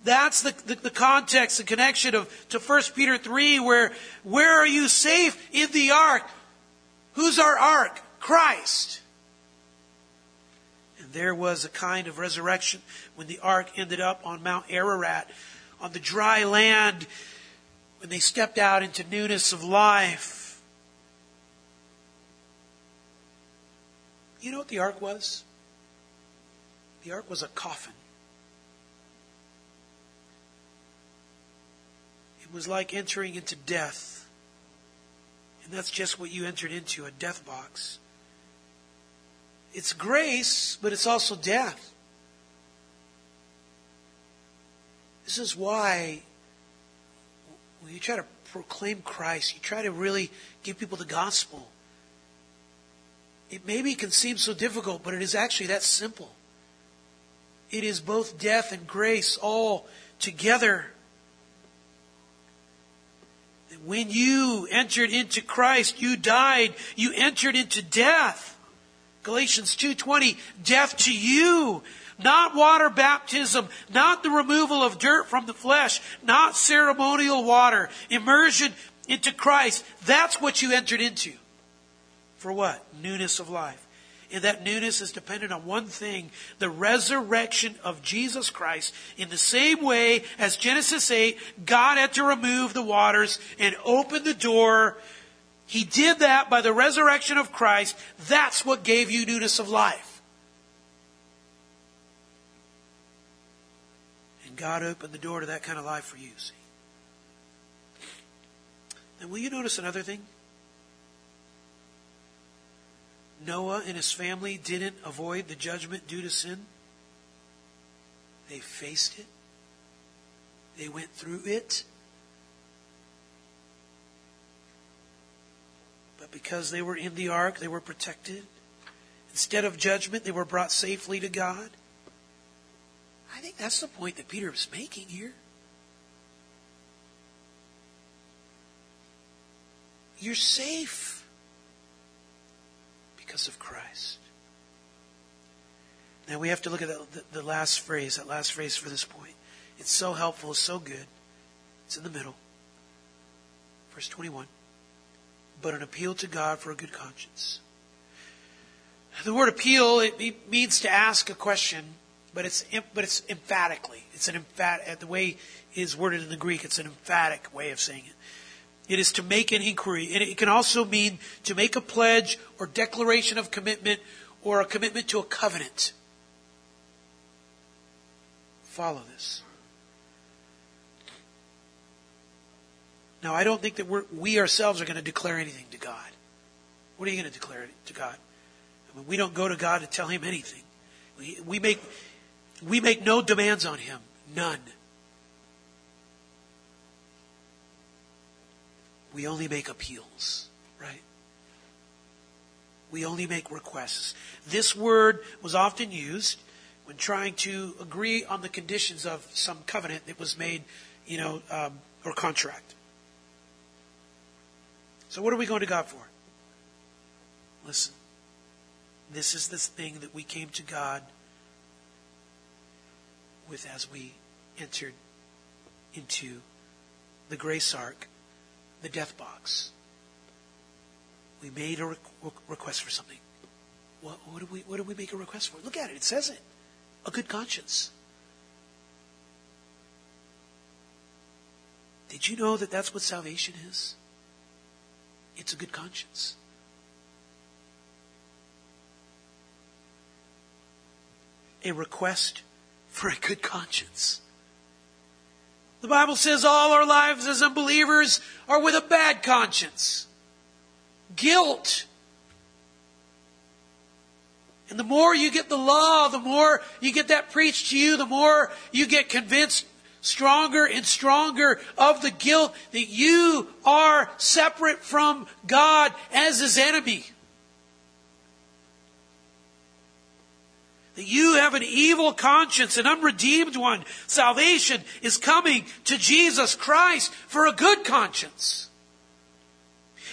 That's the context, the connection to 1 Peter 3, where are you safe? In the ark. Who's our ark? Christ. And there was a kind of resurrection when the ark ended up on Mount Ararat, on the dry land, when they stepped out into newness of life. You know what the ark was? The ark was a coffin. It was like entering into death. And that's just what you entered into, a death box. It's grace, but it's also death. This is why when you try to proclaim Christ, you try to really give people the gospel, it maybe can seem so difficult, but it is actually that simple. It is both death and grace all together. When you entered into Christ, you died, you entered into death. Galatians 2:20, death to you. Not water baptism, not the removal of dirt from the flesh, not ceremonial water, immersion into Christ. That's what you entered into. For what? Newness of life. And that newness is dependent on one thing, the resurrection of Jesus Christ. In the same way as Genesis 8, God had to remove the waters and open the door. He did that by the resurrection of Christ. That's what gave you newness of life. God opened the door to that kind of life for you, see. And will you notice another thing? Noah and his family didn't avoid the judgment due to sin. They faced it. They went through it. But because they were in the ark, they were protected. Instead of judgment, they were brought safely to God. I think that's the point that Peter was making here. You're safe because of Christ. Now we have to look at the last phrase, that last phrase for this point. It's so helpful, it's so good. It's in the middle. Verse 21. But an appeal to God for a good conscience. The word appeal, it means to ask a question, but it's emphatically. It's an emphatic, the way it is worded in the Greek, it's an emphatic way of saying it. It is to make an inquiry. And it can also mean to make a pledge or declaration of commitment or a commitment to a covenant. Follow this. Now, I don't think that we ourselves are going to declare anything to God. What are you going to declare to God? I mean, we don't go to God to tell him anything. We make no demands on him. None. We only make appeals, right? We only make requests. This word was often used when trying to agree on the conditions of some covenant that was made, or contract. So what are we going to God for? Listen, this is this thing that we came to God with as we entered into the grace ark, the death box. We made a request for something. What do we make a request for? Look at it. It says it. A good conscience. Did you know that that's what salvation is? It's a good conscience. A request for a good conscience. The Bible says all our lives as unbelievers are with a bad conscience. Guilt. And the more you get the law, the more you get that preached to you, the more you get convinced stronger and stronger of the guilt that you are separate from God as his enemy. That you have an evil conscience, an unredeemed one. Salvation is coming to Jesus Christ for a good conscience.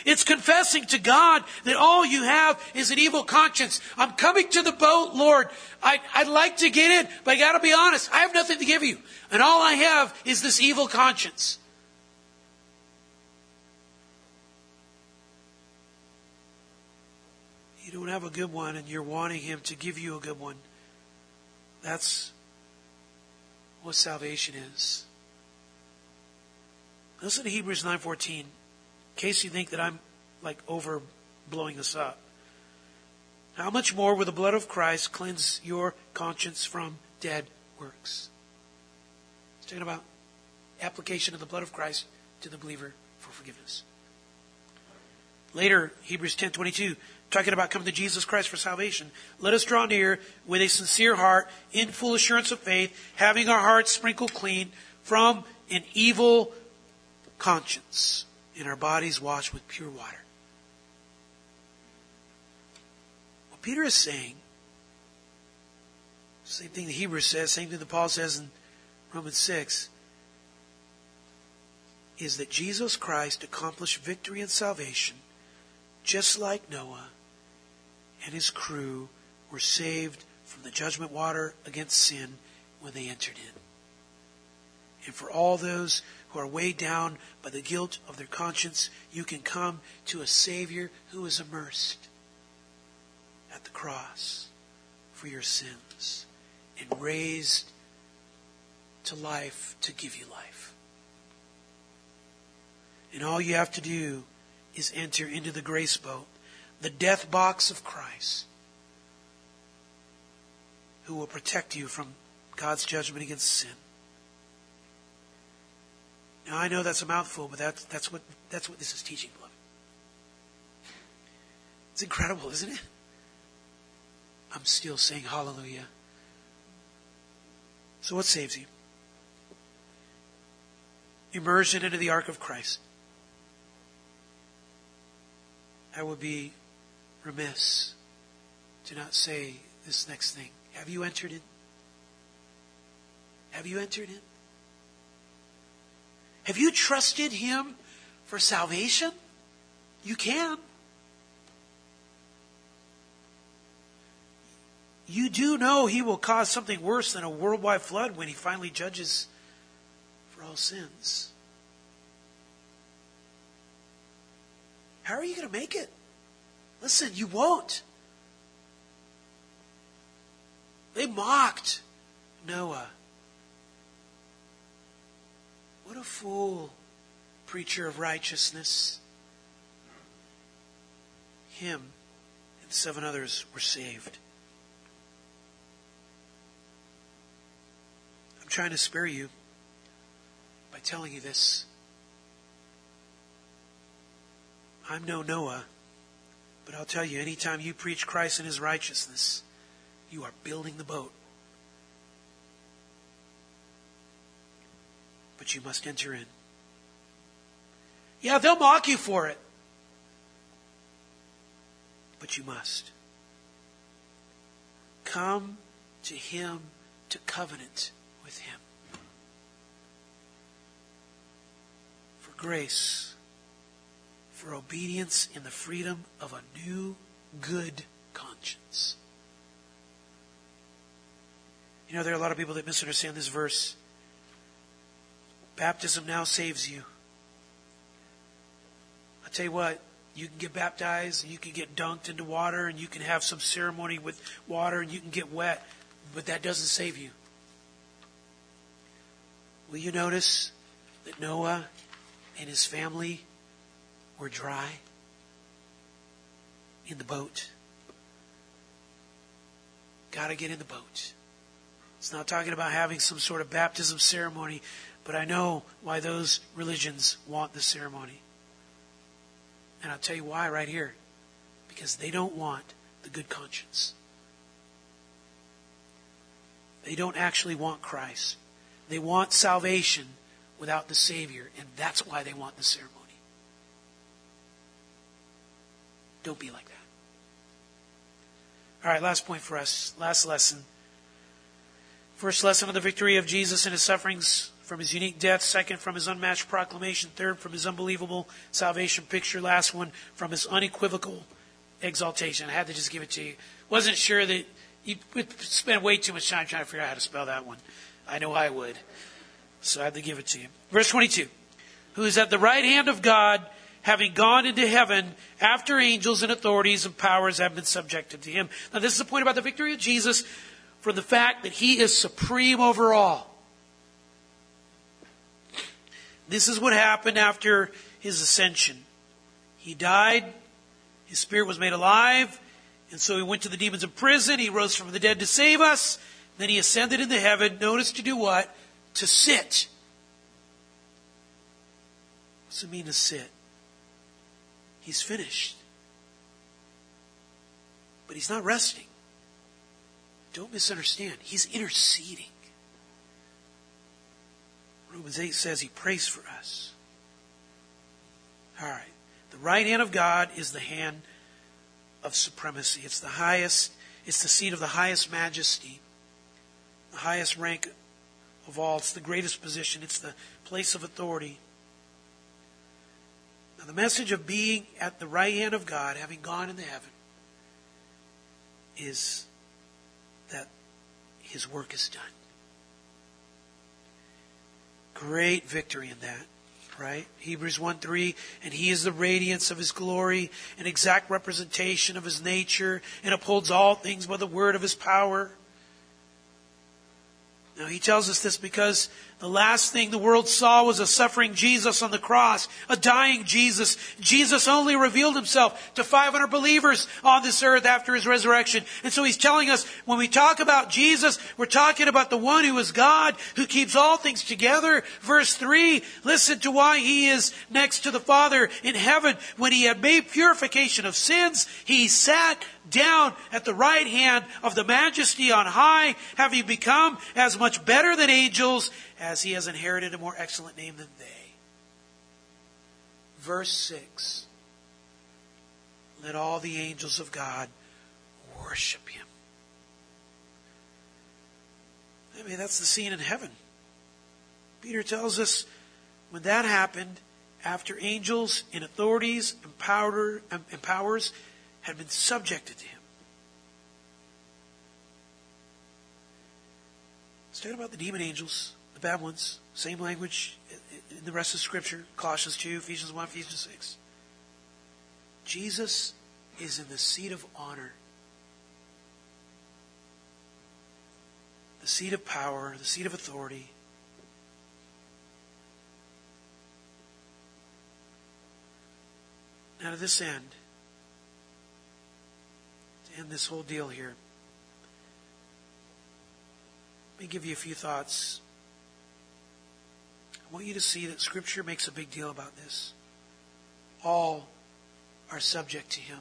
It's confessing to God that all you have is an evil conscience. I'm coming to the boat, Lord. I'd like to get in, but I got to be honest. I have nothing to give you. And all I have is this evil conscience. You don't have a good one and you're wanting him to give you a good one. That's what salvation is. Listen to Hebrews 9:14. In case you think that I'm overblowing this up. How much more will the blood of Christ cleanse your conscience from dead works? It's talking about application of the blood of Christ to the believer for forgiveness. Later, Hebrews 10:22, talking about coming to Jesus Christ for salvation. Let us draw near with a sincere heart, in full assurance of faith, having our hearts sprinkled clean from an evil conscience, and our bodies washed with pure water. What Peter is saying, same thing the Hebrews says, same thing that Paul says in Romans 6, is that Jesus Christ accomplished victory and salvation just like Noah and his crew were saved from the judgment water against sin when they entered in. And for all those who are weighed down by the guilt of their conscience, you can come to a Savior who is immersed at the cross for your sins and raised to life to give you life. And all you have to do is enter into the grace boat, the death box of Christ, who will protect you from God's judgment against sin. Now I know that's a mouthful, but that's what this is teaching, beloved. It's incredible, isn't it? I'm still saying hallelujah. So what saves you? Immersion into the ark of Christ. I would be remiss to not say this next thing. Have you entered in? Have you entered in? Have you trusted Him for salvation? You can. You do know He will cause something worse than a worldwide flood when He finally judges for all sins. How are you going to make it? Listen, you won't. They mocked Noah. What a fool, preacher of righteousness. Him and 7 others were saved. I'm trying to spare you by telling you this. I'm no Noah, but I'll tell you, anytime you preach Christ and His righteousness, you are building the boat. But you must enter in. Yeah, they'll mock you for it. But you must. Come to Him to covenant with Him. For grace, for obedience in the freedom of a new good conscience. You know, there are a lot of people that misunderstand this verse. Baptism now saves you. I tell you what, you can get baptized, and you can get dunked into water, and you can have some ceremony with water, and you can get wet, but that doesn't save you. Will you notice that Noah and his family were dry in the boat? Got to get in the boat. It's not talking about having some sort of baptism ceremony, but I know why those religions want the ceremony. And I'll tell you why right here. Because they don't want the good conscience. They don't actually want Christ. They want salvation without the Savior, and that's why they want the ceremony. Don't be like that. All right, last point for us. Last lesson. First lesson of the victory of Jesus and His sufferings, from His unique death. Second, from His unmatched proclamation. Third, from His unbelievable salvation picture. Last one, from His unequivocal exaltation. I had to just give it to you. Wasn't sure that you would spend way too much time trying to figure out how to spell that one. I know I would. So I had to give it to you. Verse 22. Who is at the right hand of God, having gone into heaven, after angels and authorities and powers have been subjected to Him. Now this is the point about the victory of Jesus, from the fact that He is supreme over all. This is what happened after His ascension. He died. His spirit was made alive. And so He went to the demons in prison. He rose from the dead to save us. Then He ascended into heaven. Notice, to do what? To sit. What's it mean to sit? He's finished. But He's not resting. Don't misunderstand. He's interceding. Romans 8 says He prays for us. All right. The right hand of God is the hand of supremacy. It's the highest. It's the seat of the highest majesty, the highest rank of all. It's the greatest position. It's the place of authority. Now, the message of being at the right hand of God, having gone into heaven, is that His work is done. Great victory in that, right? Hebrews 1:3, and He is the radiance of His glory, an exact representation of His nature, and upholds all things by the word of His power. Now He tells us this because the last thing the world saw was a suffering Jesus on the cross, a dying Jesus. Jesus only revealed Himself to 500 believers on this earth after His resurrection. And so He's telling us, when we talk about Jesus, we're talking about the one who is God, who keeps all things together. Verse 3, listen to why He is next to the Father in heaven. When He had made purification of sins, He sat down at the right hand of the majesty on high, having become as much better than angels, as He has inherited a more excellent name than they. Verse 6. Let all the angels of God worship him. I mean, that's the scene in heaven. Peter tells us when that happened, after angels and authorities and powers had been subjected to him. It's talking about the demon angels, the bad ones, same language in the rest of Scripture, Colossians 2, Ephesians 1, Ephesians 6. Jesus is in the seat of honor, the seat of power, the seat of authority. Now to this end, to end this whole deal here, let me give you a few thoughts. I want you to see that Scripture makes a big deal about this. All are subject to him.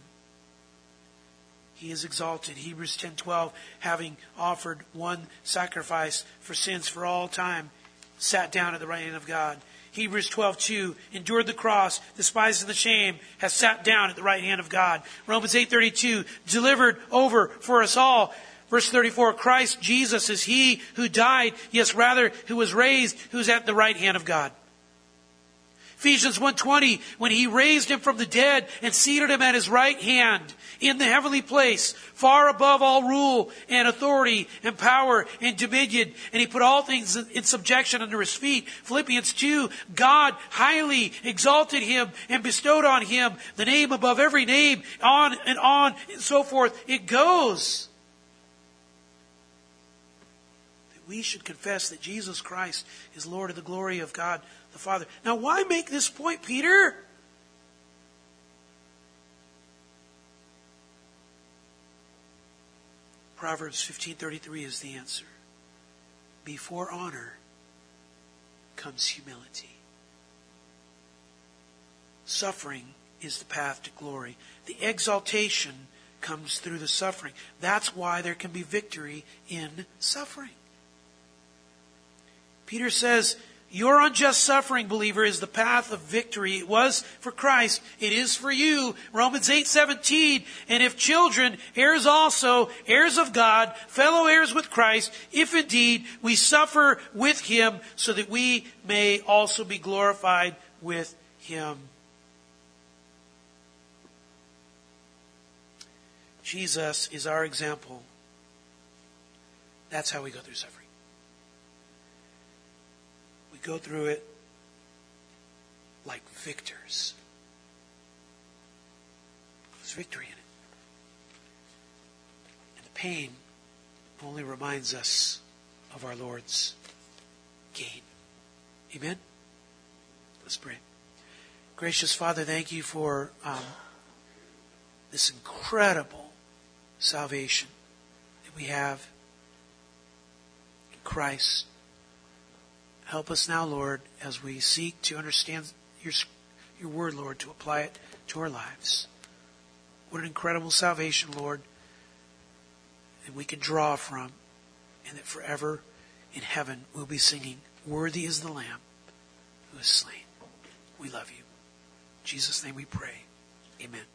He is exalted. Hebrews 10:12, having offered one sacrifice for sins for all time, sat down at the right hand of God. Hebrews 12:2, endured the cross, despising the shame, has sat down at the right hand of God. Romans 8:32, delivered over for us all. Verse 34, Christ Jesus is he who died, yes, rather, who was raised, who is at the right hand of God. Ephesians 1:20, when he raised him from the dead and seated him at his right hand in the heavenly place, far above all rule and authority and power and dominion, and he put all things in subjection under his feet. Philippians 2, God highly exalted him and bestowed on him the name above every name, on and so forth. It goes. That we should confess that Jesus Christ is Lord of the glory of God the Father. Now, why make this point, Peter? Proverbs 15:33 is the answer. Before honor comes humility. Suffering is the path to glory. The exaltation comes through the suffering. That's why there can be victory in suffering. Peter says, your unjust suffering, believer, is the path of victory. It was for Christ. It is for you. Romans 8:17. And if children, heirs also, heirs of God, fellow heirs with Christ, if indeed we suffer with him, so that we may also be glorified with him. Jesus is our example. That's how we go through suffering. Go through it like victors. There's victory in it. And the pain only reminds us of our Lord's gain. Amen? Let's pray. Gracious Father, thank you for this incredible salvation that we have in Christ. Help us now, Lord, as we seek to understand your word, Lord, to apply it to our lives. What an incredible salvation, Lord, that we can draw from, and that forever in heaven we'll be singing, worthy is the Lamb who is slain. We love you. In Jesus' name we pray. Amen.